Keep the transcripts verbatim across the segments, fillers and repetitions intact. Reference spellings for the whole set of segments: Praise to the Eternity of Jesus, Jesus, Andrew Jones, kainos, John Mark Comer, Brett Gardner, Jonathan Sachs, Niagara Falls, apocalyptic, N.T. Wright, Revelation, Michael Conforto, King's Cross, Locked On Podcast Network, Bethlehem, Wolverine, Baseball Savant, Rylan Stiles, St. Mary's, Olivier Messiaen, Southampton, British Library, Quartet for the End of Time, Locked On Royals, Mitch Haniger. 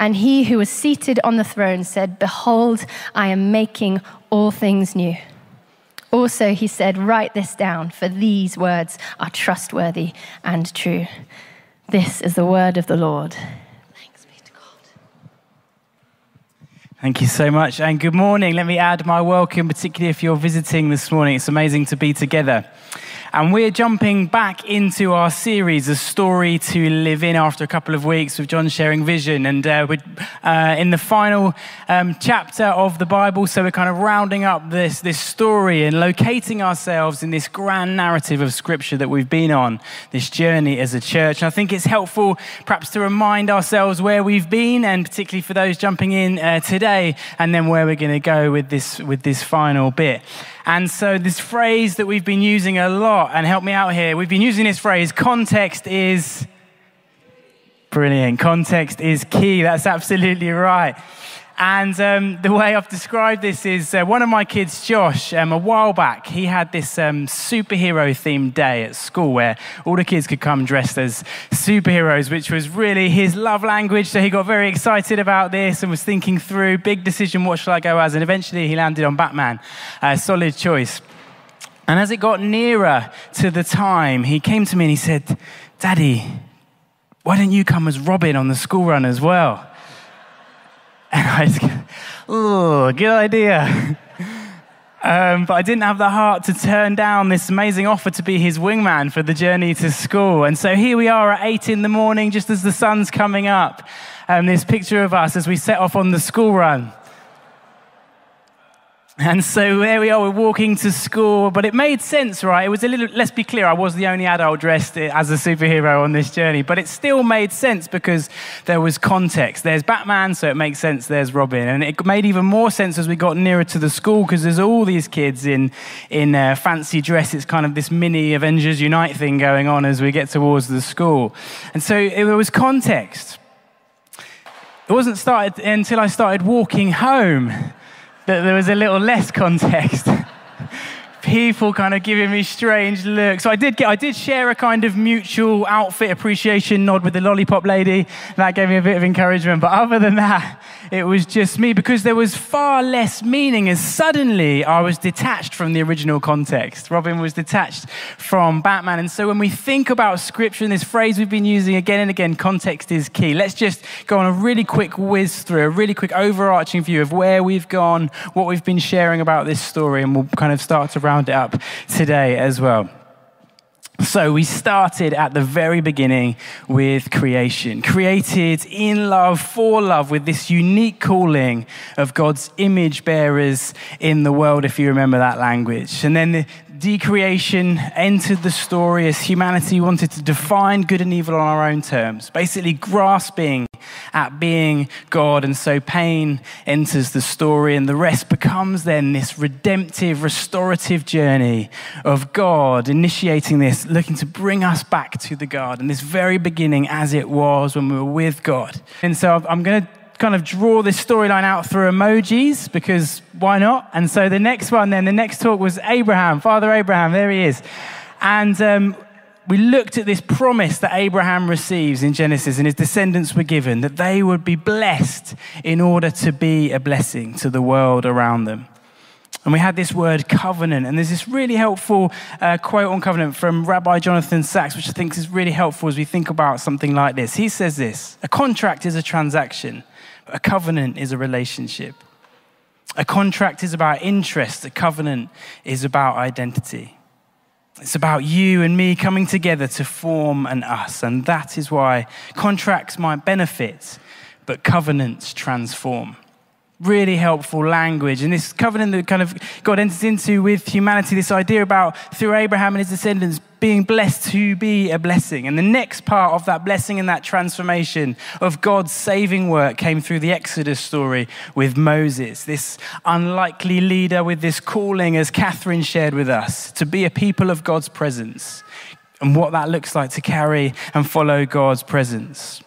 And he who was seated on the throne said, "Behold, I am making all things new." Also he said, "Write this down, for these words are trustworthy and true." This is the word of the Lord. Thanks be to God. Thank you so much, and good morning. Let me add my welcome, particularly if you're visiting this morning. It's amazing to be together. And we're jumping back into our series, A Story to Live In, after a couple of weeks with John sharing vision. And uh, we're uh, in the final um, chapter of the Bible, so we're kind of rounding up this, this story and locating ourselves in this grand narrative of Scripture that we've been on, this journey as a church. And I think it's helpful perhaps to remind ourselves where we've been, and particularly for those jumping in uh, today, and then where we're going to go with this, with this final bit. And so this phrase that we've been using a lot, and help me out here, we've been using this phrase, context is brilliant. Context is key. That's absolutely right. And um, the way I've described this is uh, one of my kids, Josh, um, a while back, he had this um, superhero-themed day at school where all the kids could come dressed as superheroes, which was really his love language. So he got very excited about this and was thinking through, big decision, what shall I go as? And eventually he landed on Batman, a solid choice. And as it got nearer to the time, he came to me and he said, "Daddy, why don't you come as Robin on the school run as well?" And I just go, "Oh, good idea." um, but I didn't have the heart to turn down this amazing offer to be his wingman for the journey to school. And so here we are at eight in the morning, just as the sun's coming up. Um, this picture of us as we set off on the school run. And so there we are, we're walking to school, but it made sense, right? It was a little, let's be clear, I was the only adult dressed as a superhero on this journey, but it still made sense because there was context. There's Batman, so it makes sense, there's Robin. And it made even more sense as we got nearer to the school because there's all these kids in, in uh, fancy dress. It's kind of this mini Avengers Unite thing going on as we get towards the school. And so it was context. It wasn't started until I started walking home that there was a little less context. People kind of giving me strange looks. So I did get, I did share a kind of mutual outfit appreciation nod with the lollipop lady. That gave me a bit of encouragement. But other than that, it was just me, because there was far less meaning as suddenly I was detached from the original context. Robin was detached from Batman. And so when we think about Scripture and this phrase we've been using again and again, context is key. Let's just go on a really quick whiz through, a really quick overarching view of where we've gone, what we've been sharing about this story, and we'll kind of start to round it up today as well. So we started at the very beginning with creation, created in love, for love, with this unique calling of God's image bearers in the world, if you remember that language. And then the decreation entered the story as humanity wanted to define good and evil on our own terms, basically grasping at being God. And so pain enters the story, and the rest becomes then this redemptive, restorative journey of God initiating this, looking to bring us back to the garden, this very beginning as it was when we were with God. And so I'm going to kind of draw this storyline out through emojis, because why not? And so the next one then, the next talk was Abraham, Father Abraham, there he is. And um, we looked at this promise that Abraham receives in Genesis and his descendants were given, that they would be blessed in order to be a blessing to the world around them. And we had this word covenant, and there's this really helpful uh, quote on covenant from Rabbi Jonathan Sachs, which I think is really helpful as we think about something like this. He says this: a contract is a transaction. A covenant is a relationship. A contract is about interest. A covenant is about identity. It's about you and me coming together to form an us. And that is why contracts might benefit, but covenants transform. really helpful language. And this covenant that kind of God enters into with humanity, this idea about through Abraham and his descendants being blessed to be a blessing. And the next part of that blessing and that transformation of God's saving work came through the Exodus story with Moses, this unlikely leader with this calling, as Catherine shared with us, to be a people of God's presence and what that looks like to carry and follow God's presence.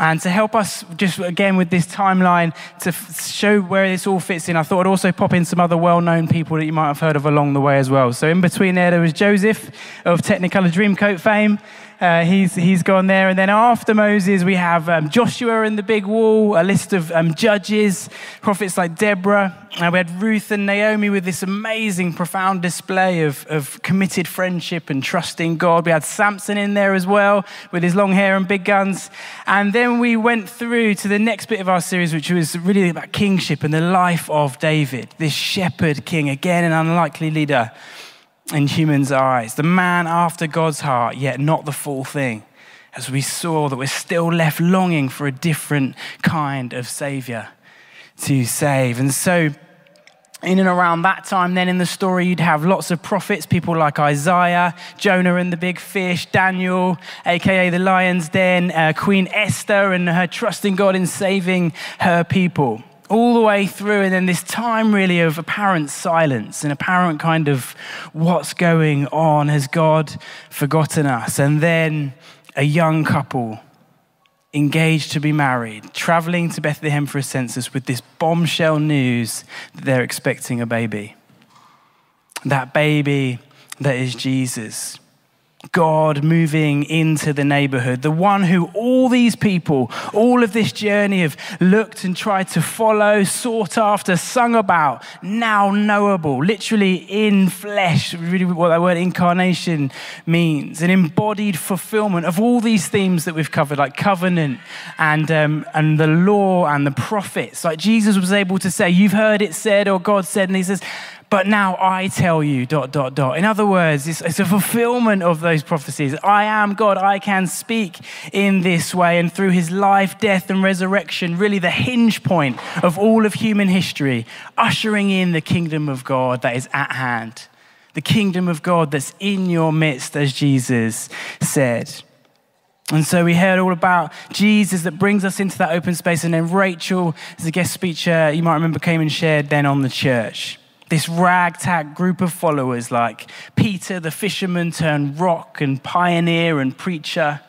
And to help us, just again with this timeline, to show where this all fits in, I thought I'd also pop in some other well-known people that you might have heard of along the way as well. So in between there, there was Joseph of Technicolor Dreamcoat fame. Uh, he's, he's gone there. And then after Moses, we have um, Joshua and the Big Wall, a list of um, judges, prophets like Deborah. Uh, we had Ruth and Naomi with this amazing, profound display of, of committed friendship and trusting God. We had Samson in there as well with his long hair and big guns. And then we went through to the next bit of our series, which was really about kingship and the life of David, this shepherd king, again, an unlikely leader in humans' eyes, the man after God's heart, yet not the full thing, as we saw that we're still left longing for a different kind of saviour to save. And so in and around that time then in the story, you'd have lots of prophets, people like Isaiah, Jonah and the big fish, Daniel, aka the lion's den, uh, Queen Esther and her trusting God in saving her people. All the way through, and then this time really of apparent silence, an apparent kind of what's going on, has God forgotten us? And then a young couple engaged to be married, traveling to Bethlehem for a census with this bombshell news that they're expecting a baby. That baby that is Jesus. God moving into the neighborhood, the one who all these people, all of this journey have looked and tried to follow, sought after, sung about, now knowable, literally in flesh, really what that word incarnation means, an embodied fulfillment of all these themes that we've covered, like covenant and, um, and the law and the prophets. Like Jesus was able to say, you've heard it said, or God said, and he says, but now I tell you, dot, dot, dot. In other words, it's, it's a fulfillment of those prophecies. I am God, I can speak in this way. And through his life, death, and resurrection, really the hinge point of all of human history, ushering in the kingdom of God that is at hand. The kingdom of God that's in your midst, as Jesus said. And so we heard all about Jesus that brings us into that open space. And then Rachel, as a guest speaker, you might remember, came and shared then on the church. This ragtag group of followers like Peter, the fisherman turned rock and pioneer and preacher.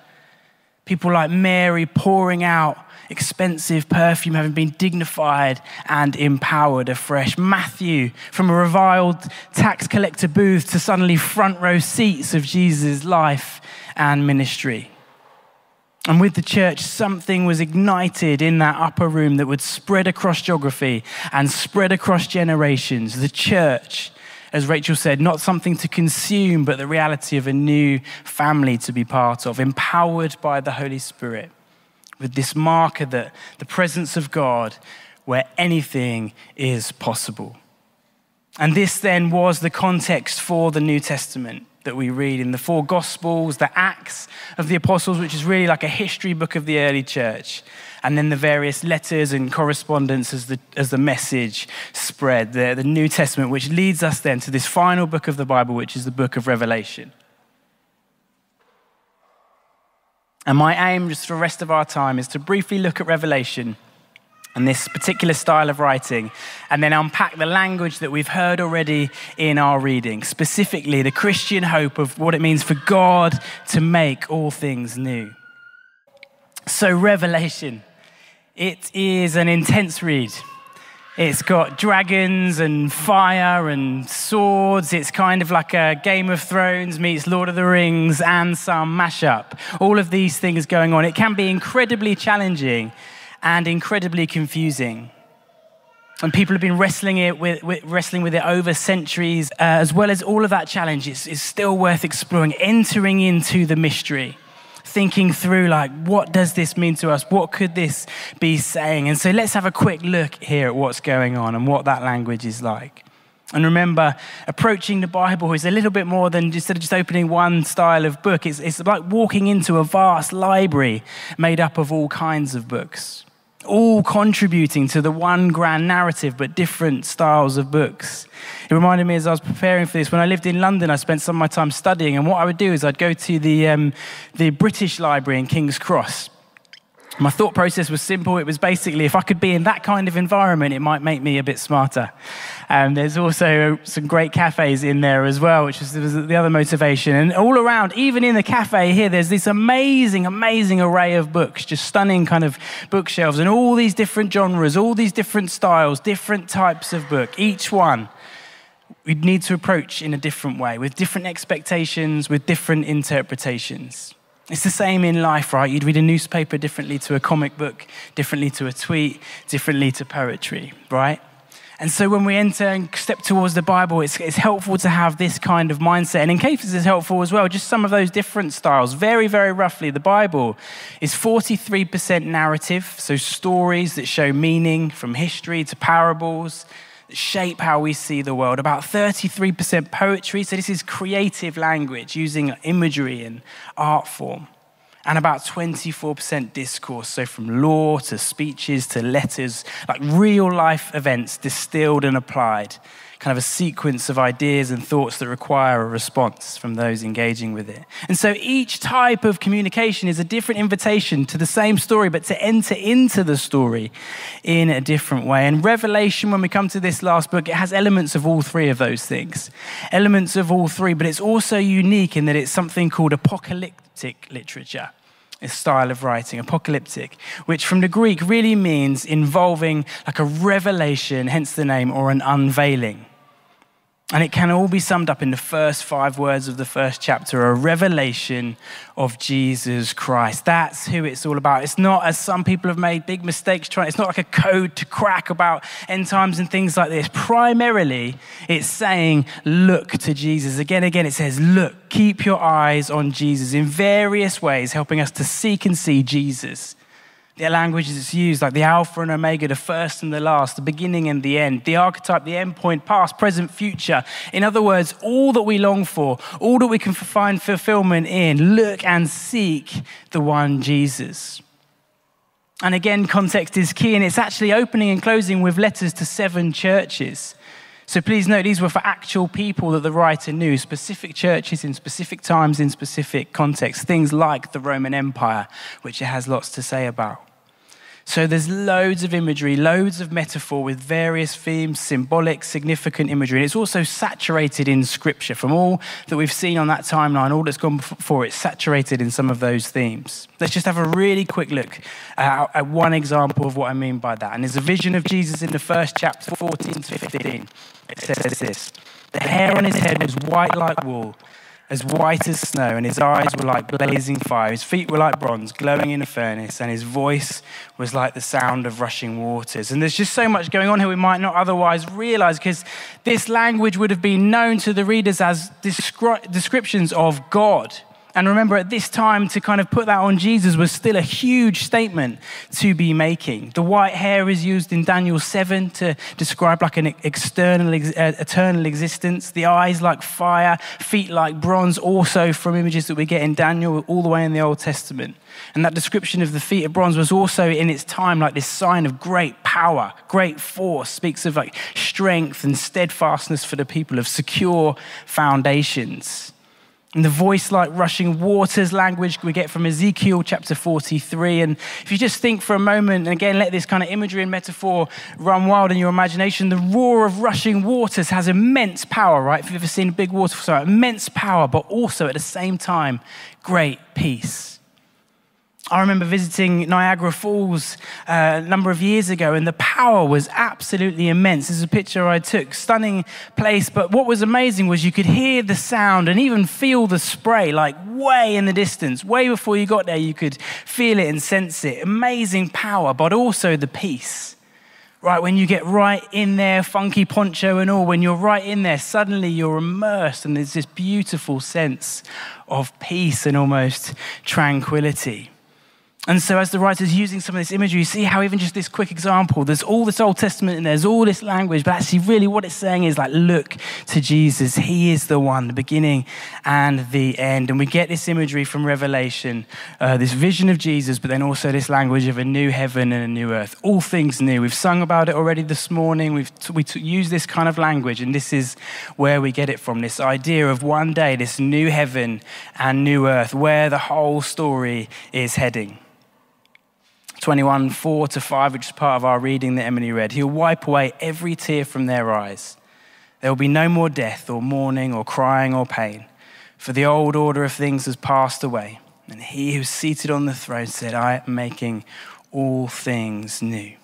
People like Mary pouring out expensive perfume, having been dignified and empowered afresh. Matthew, from a reviled tax collector booth to suddenly front row seats of Jesus' life and ministry. And with the church, something was ignited in that upper room that would spread across geography and spread across generations. The church, as Rachel said, not something to consume, but the reality of a new family to be part of, empowered by the Holy Spirit, with this marker that the presence of God, where anything is possible. And this then was the context for the New Testament that we read in the four Gospels, the Acts of the Apostles, which is really like a history book of the early church, and then the various letters and correspondence as the, as the message spread, the, the New Testament, which leads us then to this final book of the Bible, which is the book of Revelation. And my aim just for the rest of our time is to briefly look at Revelation and this particular style of writing, and then unpack the language that we've heard already in our reading, specifically the Christian hope of what it means for God to make all things new. So Revelation, it is an intense read. It's got dragons and fire and swords. It's kind of like a Game of Thrones meets Lord of the Rings and some mashup. All of these things going on. It can be incredibly challenging and incredibly confusing. And people have been wrestling it with, with, wrestling with it over centuries, uh, as well as all of that challenge. It's, it's still worth exploring, entering into the mystery, thinking through like, what does this mean to us? What could this be saying? And so let's have a quick look here at what's going on and what that language is like. And remember, approaching the Bible is a little bit more than instead of just opening one style of book. It's, it's like walking into a vast library made up of all kinds of books. all contributing to the one grand narrative, but different styles of books. It reminded me as I was preparing for this, when I lived in London, I spent some of my time studying, and what I would do is I'd go to the, um, the British Library in King's Cross. My thought process was simple. It was basically, if I could be in that kind of environment, it might make me a bit smarter. Um, there's also some great cafes in there as well, which was the other motivation. And all around, even in the cafe here, there's this amazing, amazing array of books, just stunning kind of bookshelves, and all these different genres, all these different styles, different types of book, each one we'd need to approach in a different way, with different expectations, with different interpretations. It's the same in life, right? You'd read a newspaper differently to a comic book, differently to a tweet, differently to poetry, right? And so when we enter and step towards the Bible, it's, it's helpful to have this kind of mindset. And in case this is helpful as well, just some of those different styles. Very, very roughly, the Bible is forty-three percent narrative, so stories that show meaning from history to parables, shape how we see the world. About thirty-three percent poetry, so this is creative language using imagery and art form. And about twenty-four percent discourse, so from law to speeches to letters, like real life events distilled and applied, kind of a sequence of ideas and thoughts that require a response from those engaging with it. And so each type of communication is a different invitation to the same story, but to enter into the story in a different way. And Revelation, when we come to this last book, it has elements of all three of those things. Elements of all three, but it's also unique in that it's something called apocalyptic literature. A style of writing, apocalyptic, which from the Greek really means involving like a revelation, hence the name, or an unveiling. And it can all be summed up in the first five words of the first chapter, a revelation of Jesus Christ. That's who it's all about. It's not, as some people have made big mistakes trying, it's not like a code to crack about end times and things like this. Primarily, it's saying, look to Jesus. Again, again, it says, look, keep your eyes on Jesus in various ways, helping us to seek and see Jesus. The languages it's used, like the Alpha and Omega, the first and the last, the beginning and the end, the archetype, the end point, past, present, future. In other words, all that we long for, all that we can find fulfillment in, look and seek the one Jesus. And again, context is key, and it's actually opening and closing with letters to seven churches. So please note, these were for actual people that the writer knew, specific churches in specific times, in specific contexts, things like the Roman Empire, which it has lots to say about. So there's loads of imagery, loads of metaphor with various themes, symbolic, significant imagery. And it's also saturated in scripture. From all that we've seen on that timeline, all that's gone before, it's saturated in some of those themes. Let's just have a really quick look at one example of what I mean by that. And there's a vision of Jesus in the first chapter, fourteen to fifteen. It says this: the hair on his head was white like wool, as white as snow, and his eyes were like blazing fire. His feet were like bronze, glowing in a furnace, and his voice was like the sound of rushing waters. And there's just so much going on here we might not otherwise realize, because this language would have been known to the readers as descri- descriptions of God. And remember, at this time, to kind of put that on Jesus was still a huge statement to be making. The white hair is used in Daniel seven to describe like an external, uh, eternal existence. The eyes like fire, feet like bronze, also from images that we get in Daniel all the way in the Old Testament. And that description of the feet of bronze was also in its time like this sign of great power, great force, speaks of like strength and steadfastness for the people, of secure foundations. And the voice like rushing waters language we get from Ezekiel chapter forty-three. And if you just think for a moment, and again, let this kind of imagery and metaphor run wild in your imagination, the roar of rushing waters has immense power, right? If you've ever seen a big waterfall, immense power, but also at the same time, great peace. I remember visiting Niagara Falls uh, a number of years ago, and the power was absolutely immense. This is a picture I took, stunning place, but what was amazing was you could hear the sound and even feel the spray, like way in the distance. Way before you got there, you could feel it and sense it. Amazing power, but also the peace. Right, when you get right in there, funky poncho and all, when you're right in there, suddenly you're immersed, and there's this beautiful sense of peace and almost tranquility. And so as the writer's using some of this imagery, you see how even just this quick example, there's all this Old Testament and there's all this language, but actually really what it's saying is like, look to Jesus. He is the one, the beginning and the end. And we get this imagery from Revelation, uh, this vision of Jesus, but then also this language of a new heaven and a new earth, all things new. We've sung about it already this morning. We've t- we t- used this kind of language, and this is where we get it from, this idea of one day, this new heaven and new earth, where the whole story is heading. twenty-one, four to five, which is part of our reading that Emily read. He'll wipe away every tear from their eyes. There will be no more death or mourning or crying or pain, for the old order of things has passed away. And he who's seated on the throne said, I am making all things new.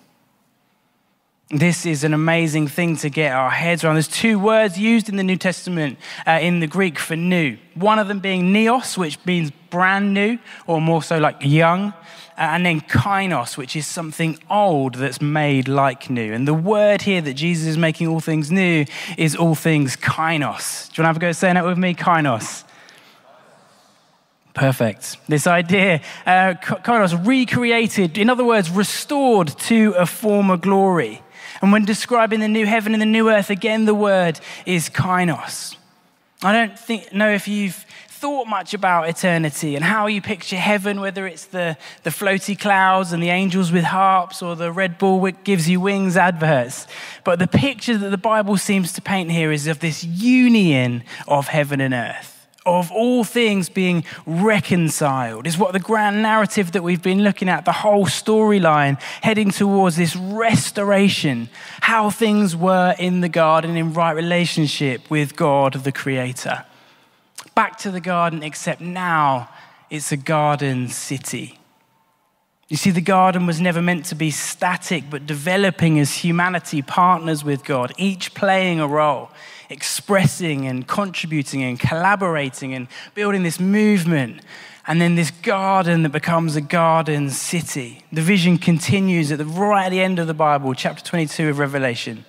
This is an amazing thing to get our heads around. There's two words used in the New Testament uh, in the Greek for new. One of them being neos, which means brand new, or more so like young. And then kainos, which is something old that's made like new. And the word here that Jesus is making all things new is all things kainos. Do you want to have a go at saying that with me? Kainos. Perfect. This idea, uh, kainos, recreated, in other words, restored to a former glory. And when describing the new heaven and the new earth, again, the word is kainos. I don't think know if you've thought much about eternity and how you picture heaven, whether it's the, the floaty clouds and the angels with harps or the Red Bull which gives you wings adverts. But the picture that the Bible seems to paint here is of this union of heaven and earth, of all things being reconciled, is what the grand narrative that we've been looking at, the whole storyline heading towards this restoration, how things were in the garden in right relationship with God, the Creator. Back to the garden, except now it's a garden city. You see, the garden was never meant to be static, but developing as humanity partners with God, each playing a role, expressing and contributing and collaborating and building this movement. And then this garden that becomes a garden city. The vision continues at the right at the end of the Bible, chapter twenty-two of Revelation.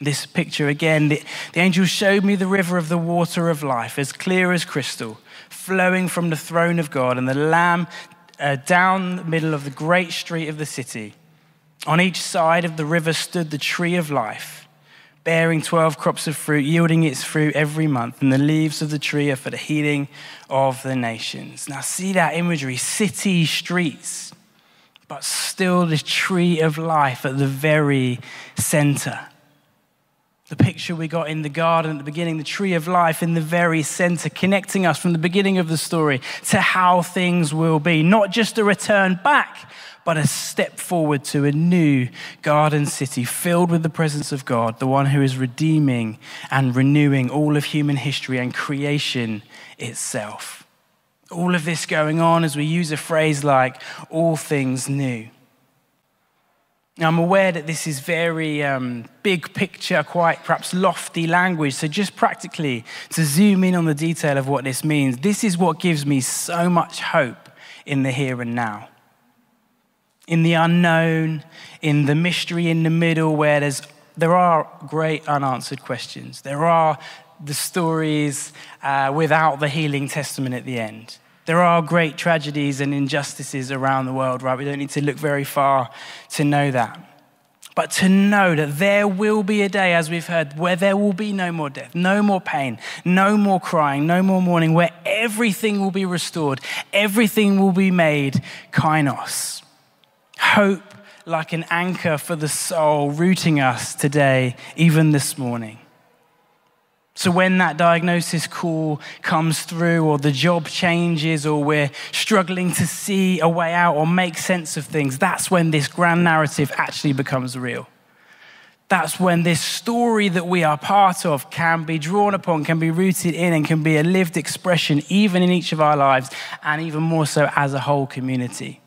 This picture again, the, the angel showed me the river of the water of life, as clear as crystal, flowing from the throne of God and the Lamb uh, down the middle of the great street of the city. On each side of the river stood the tree of life, bearing twelve crops of fruit, yielding its fruit every month, and the leaves of the tree are for the healing of the nations. Now see that imagery, city streets, but still the tree of life at the very center. The picture we got in the garden at the beginning, the tree of life in the very center, connecting us from the beginning of the story to how things will be. Not just a return back, but a step forward to a new garden city filled with the presence of God, the one who is redeeming and renewing all of human history and creation itself. All of this going on as we use a phrase like all things new. Now, I'm aware that this is very um, big picture, quite perhaps lofty language. So just practically to zoom in on the detail of what this means, this is what gives me so much hope in the here and now. In the unknown, in the mystery in the middle where there's there are great unanswered questions. There are the stories uh, without the healing testament at the end. There are great tragedies and injustices around the world, right? We don't need to look very far to know that. But to know that there will be a day, as we've heard, where there will be no more death, no more pain, no more crying, no more mourning, where everything will be restored, everything will be made kainos. Hope like an anchor for the soul, rooting us today, even this morning. So when that diagnosis call comes through or the job changes or we're struggling to see a way out or make sense of things, that's when this grand narrative actually becomes real. That's when this story that we are part of can be drawn upon, can be rooted in and can be a lived expression even in each of our lives and even more so as a whole community.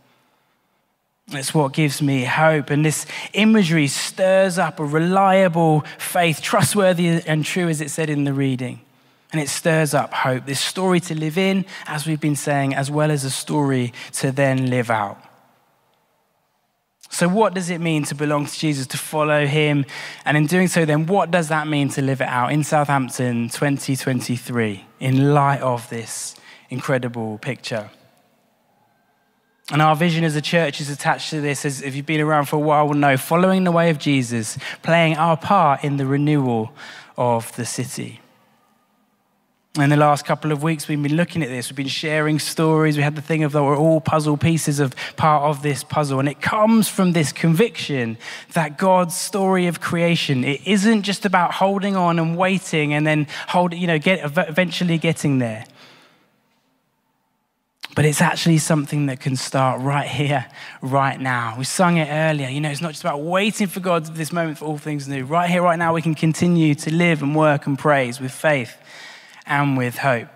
That's what gives me hope. And this imagery stirs up a reliable faith, trustworthy and true, as it said in the reading. And it stirs up hope, this story to live in, as we've been saying, as well as a story to then live out. So what does it mean to belong to Jesus, to follow him? And in doing so then, what does that mean to live it out in Southampton twenty twenty-three in light of this incredible picture? And our vision as a church is attached to this, as if you've been around for a while, will know, following the way of Jesus, playing our part in the renewal of the city. In the last couple of weeks, we've been looking at this. We've been sharing stories. We had the thing of that we're all puzzle pieces of part of this puzzle. And it comes from this conviction that God's story of creation, it isn't just about holding on and waiting and then hold, you know, get, eventually getting there. But it's actually something that can start right here, right now. We sung it earlier. You know, it's not just about waiting for God this moment for all things new. Right here, right now, we can continue to live and work and praise with faith and with hope.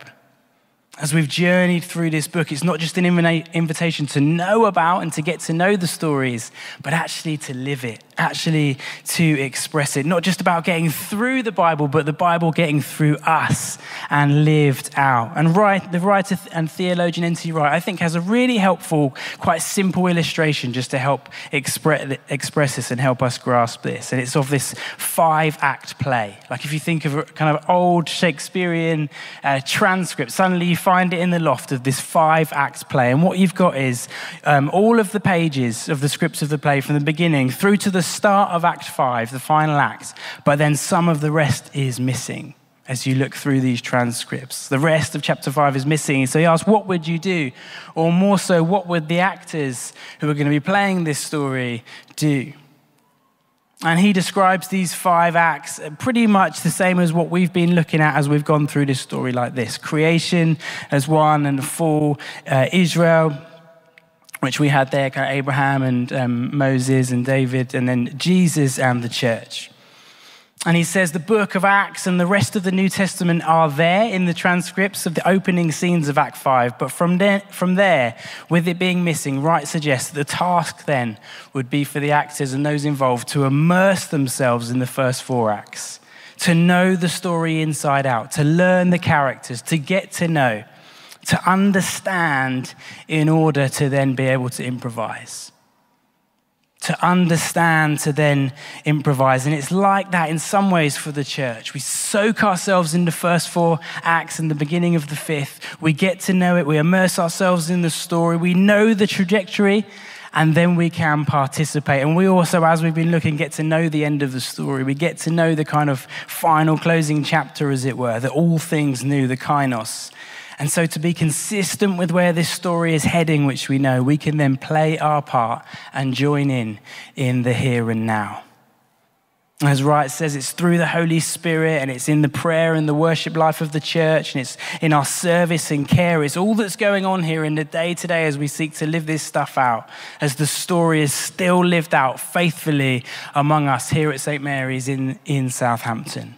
As we've journeyed through this book, it's not just an invitation to know about and to get to know the stories, but actually to live it, actually to express it. Not just about getting through the Bible, but the Bible getting through us and lived out. And right, the writer and theologian N T Wright, I think, has a really helpful, quite simple illustration just to help express, express this and help us grasp this. And it's of this five-act play. Like if you think of a kind of old Shakespearean uh, transcript, suddenly you find Find it in the loft of this five-act play. And what you've got is um, all of the pages of the scripts of the play from the beginning through to the start of Act Five, the final act, but then some of the rest is missing as you look through these transcripts. The rest of chapter five is missing. So he asks, what would you do? Or more so, what would the actors who are going to be playing this story do? And he describes these five acts pretty much the same as what we've been looking at as we've gone through this story like this. Creation as one and the fall, uh, Israel, which we had there, kind of Abraham and um, Moses and David, and then Jesus and the church. And he says the book of Acts and the rest of the New Testament are there in the transcripts of the opening scenes of Act five. But from there, from there, with it being missing, Wright suggests that the task then would be for the actors and those involved to immerse themselves in the first four acts, to know the story inside out, to learn the characters, to get to know, to understand in order to then be able to improvise. To understand, to then improvise. And it's like that in some ways for the church. We soak ourselves in the first four acts and the beginning of the fifth. We get to know it. We immerse ourselves in the story. We know the trajectory, and then we can participate. And we also, as we've been looking, get to know the end of the story. We get to know the kind of final closing chapter, as it were, that all things new, the kainos. And so to be consistent with where this story is heading, which we know, we can then play our part and join in in the here and now. As Wright says, it's through the Holy Spirit, and it's in the prayer and the worship life of the church, and it's in our service and care. It's all that's going on here in the day-to-day as we seek to live this stuff out, as the story is still lived out faithfully among us here at Saint Mary's in, in Southampton.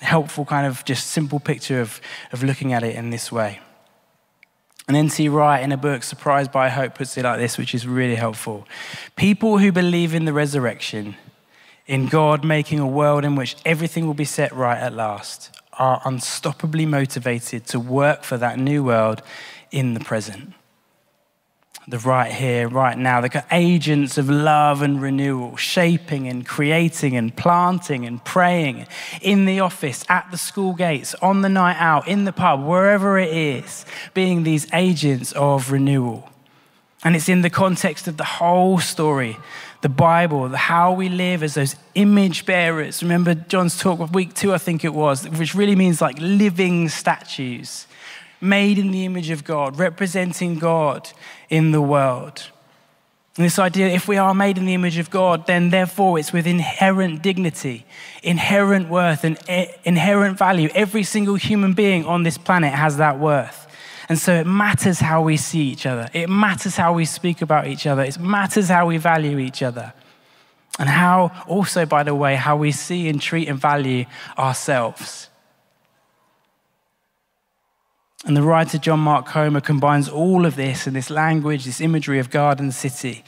Helpful kind of just simple picture of, of looking at it in this way. And N T Wright in a book, Surprised by Hope, puts it like this, which is really helpful. People who believe in the resurrection, in God making a world in which everything will be set right at last, are unstoppably motivated to work for that new world in the present. The right here, right now, the agents of love and renewal, shaping and creating and planting and praying in the office, at the school gates, on the night out, in the pub, wherever it is, being these agents of renewal. And it's in the context of the whole story, the Bible, the how we live as those image bearers. Remember John's talk of week two, I think it was, which really means like living statues, made in the image of God, representing God in the world. And this idea, if we are made in the image of God, then therefore it's with inherent dignity, inherent worth, and inherent value. Every single human being on this planet has that worth. And so it matters how we see each other. It matters how we speak about each other. It matters how we value each other. And how, also, by the way, how we see and treat and value ourselves. And the writer John Mark Comer combines all of this and this language, this imagery of garden city,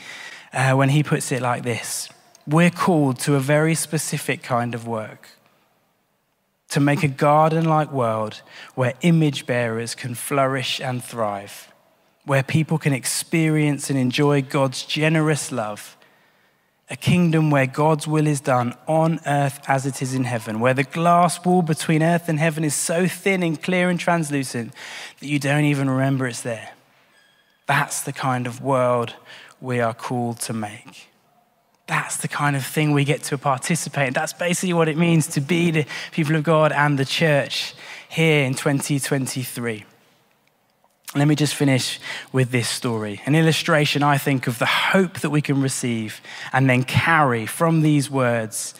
uh, when he puts it like this. We're called to a very specific kind of work, to make a garden-like world where image bearers can flourish and thrive, where people can experience and enjoy God's generous love, a kingdom where God's will is done on earth as it is in heaven, where the glass wall between earth and heaven is so thin and clear and translucent that you don't even remember it's there. That's the kind of world we are called to make. That's the kind of thing we get to participate in. That's basically what it means to be the people of God and the church here in twenty twenty-three. Let me just finish with this story. An illustration, I think, of the hope that we can receive and then carry from these words,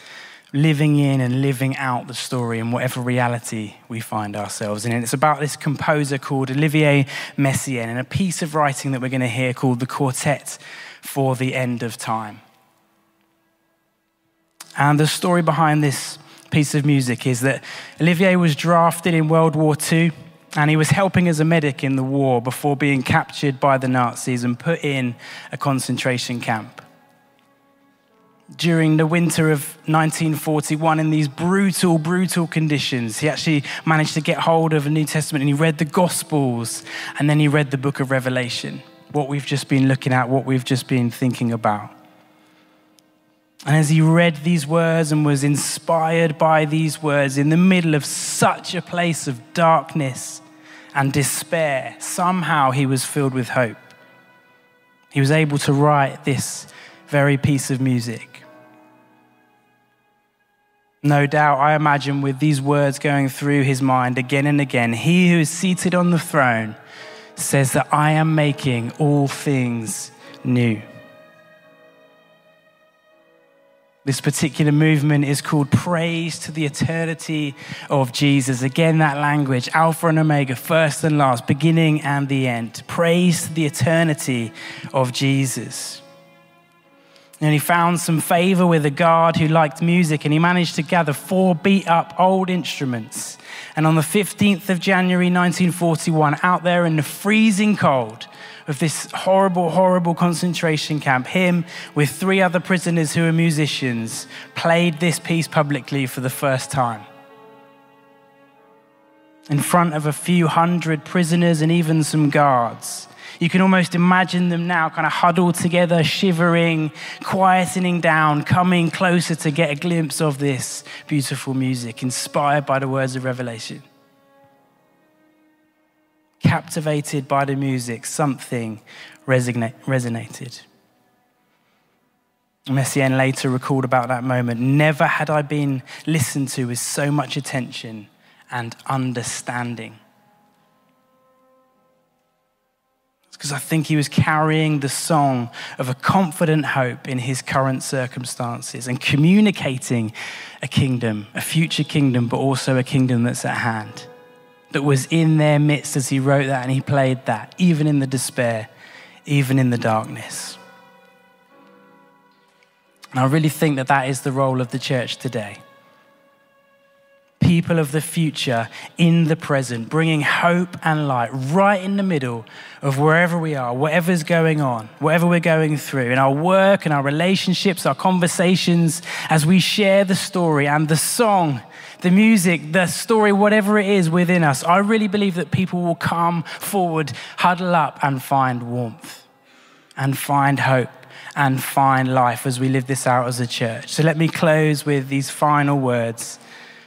living in and living out the story in whatever reality we find ourselves in. And it's about this composer called Olivier Messiaen and a piece of writing that we're going to hear called The Quartet for the End of Time. And the story behind this piece of music is that Olivier was drafted in World War Two, and he was helping as a medic in the war before being captured by the Nazis and put in a concentration camp. During the winter of nineteen forty-one, in these brutal, brutal conditions, he actually managed to get hold of a New Testament, and he read the Gospels, and then he read the book of Revelation, what we've just been looking at, what we've just been thinking about. And as he read these words and was inspired by these words, in the middle of such a place of darkness and despair, somehow he was filled with hope. He was able to write this very piece of music. No doubt, I imagine, with these words going through his mind again and again, he who is seated on the throne says that I am making all things new. This particular movement is called Praise to the Eternity of Jesus. Again, that language, Alpha and Omega, first and last, beginning and the end. Praise to the Eternity of Jesus. And he found some favor with a guard who liked music, and he managed to gather four beat up old instruments. And on the fifteenth of January, nineteen forty-one, out there in the freezing cold of this horrible, horrible concentration camp, him, with three other prisoners who were musicians, played this piece publicly for the first time. In front of a few hundred prisoners and even some guards. You can almost imagine them now kind of huddled together, shivering, quietening down, coming closer to get a glimpse of this beautiful music, inspired by the words of Revelation. Captivated by the music, something resonated. Messiaen later recalled about that moment, never had I been listened to with so much attention and understanding. It's because I think he was carrying the song of a confident hope in his current circumstances and communicating a kingdom, a future kingdom, but also a kingdom that's at hand. That was in their midst as he wrote that and he played that, even in the despair, even in the darkness. And I really think that that is the role of the church today. People of the future in the present, bringing hope and light right in the middle of wherever we are, whatever's going on, whatever we're going through, in our work, in our relationships, our conversations, as we share the story and the song, the music, the story, whatever it is within us. I really believe that people will come forward, huddle up and find warmth and find hope and find life as we live this out as a church. So let me close with these final words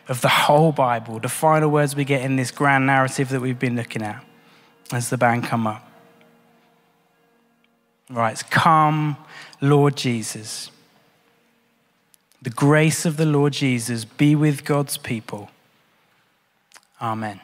of the whole Bible, the final words we get in this grand narrative that we've been looking at as the band come up. Right, come, Lord Jesus. The grace of the Lord Jesus be with God's people. Amen.